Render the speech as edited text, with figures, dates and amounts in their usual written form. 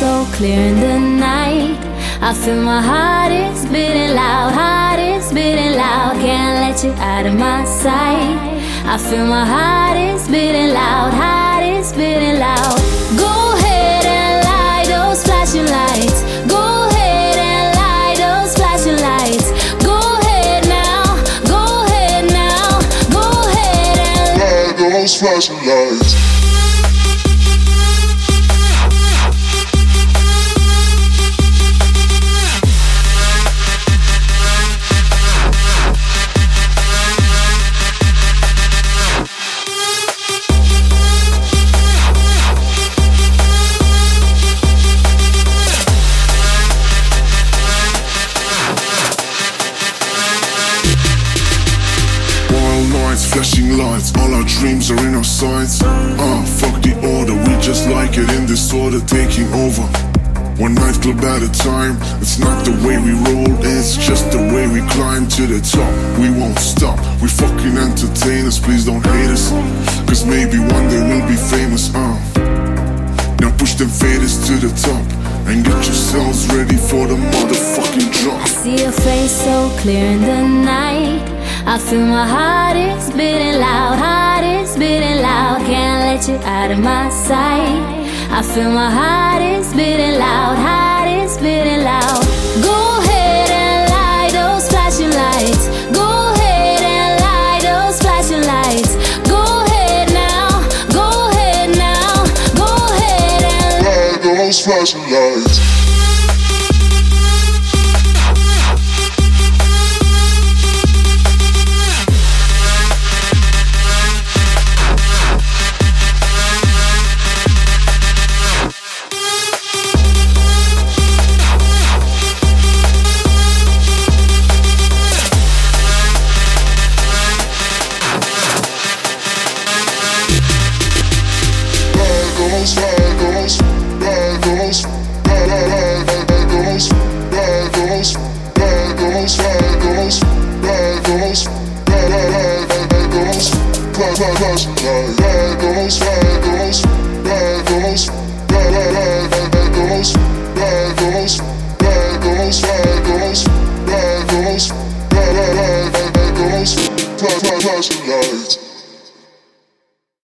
so clear in the night. I feel my heart is beating loud, heart is beating loud. Can't let you out of my sight. I feel my heart is beating loud, heart is beating loud. Go ahead and light those flashing lights. Go ahead and light those flashing lights. Go ahead now, go ahead now. Go ahead and light those flashing lights. Flashing lights, all our dreams are in our sights. Fuck the order, we just like it in disorder, taking over. One nightclub at a time, it's not the way we roll, it's just the way we climb to the top. We won't stop, we fucking entertainers, please don't hate us, cause maybe one day we'll be famous. Now push them faders to the top and get yourselves ready for the motherfucking drop. I see your face so clear in the night. I feel my heart is beating loud, heart is beating loud. Can't let you out of my sight. I feel my heart is beating loud, heart is beating loud. Go ahead and light those flashing lights. Go ahead and light those flashing lights. Go ahead now, go ahead now. Go ahead and light those flashing lights. Flashing lights.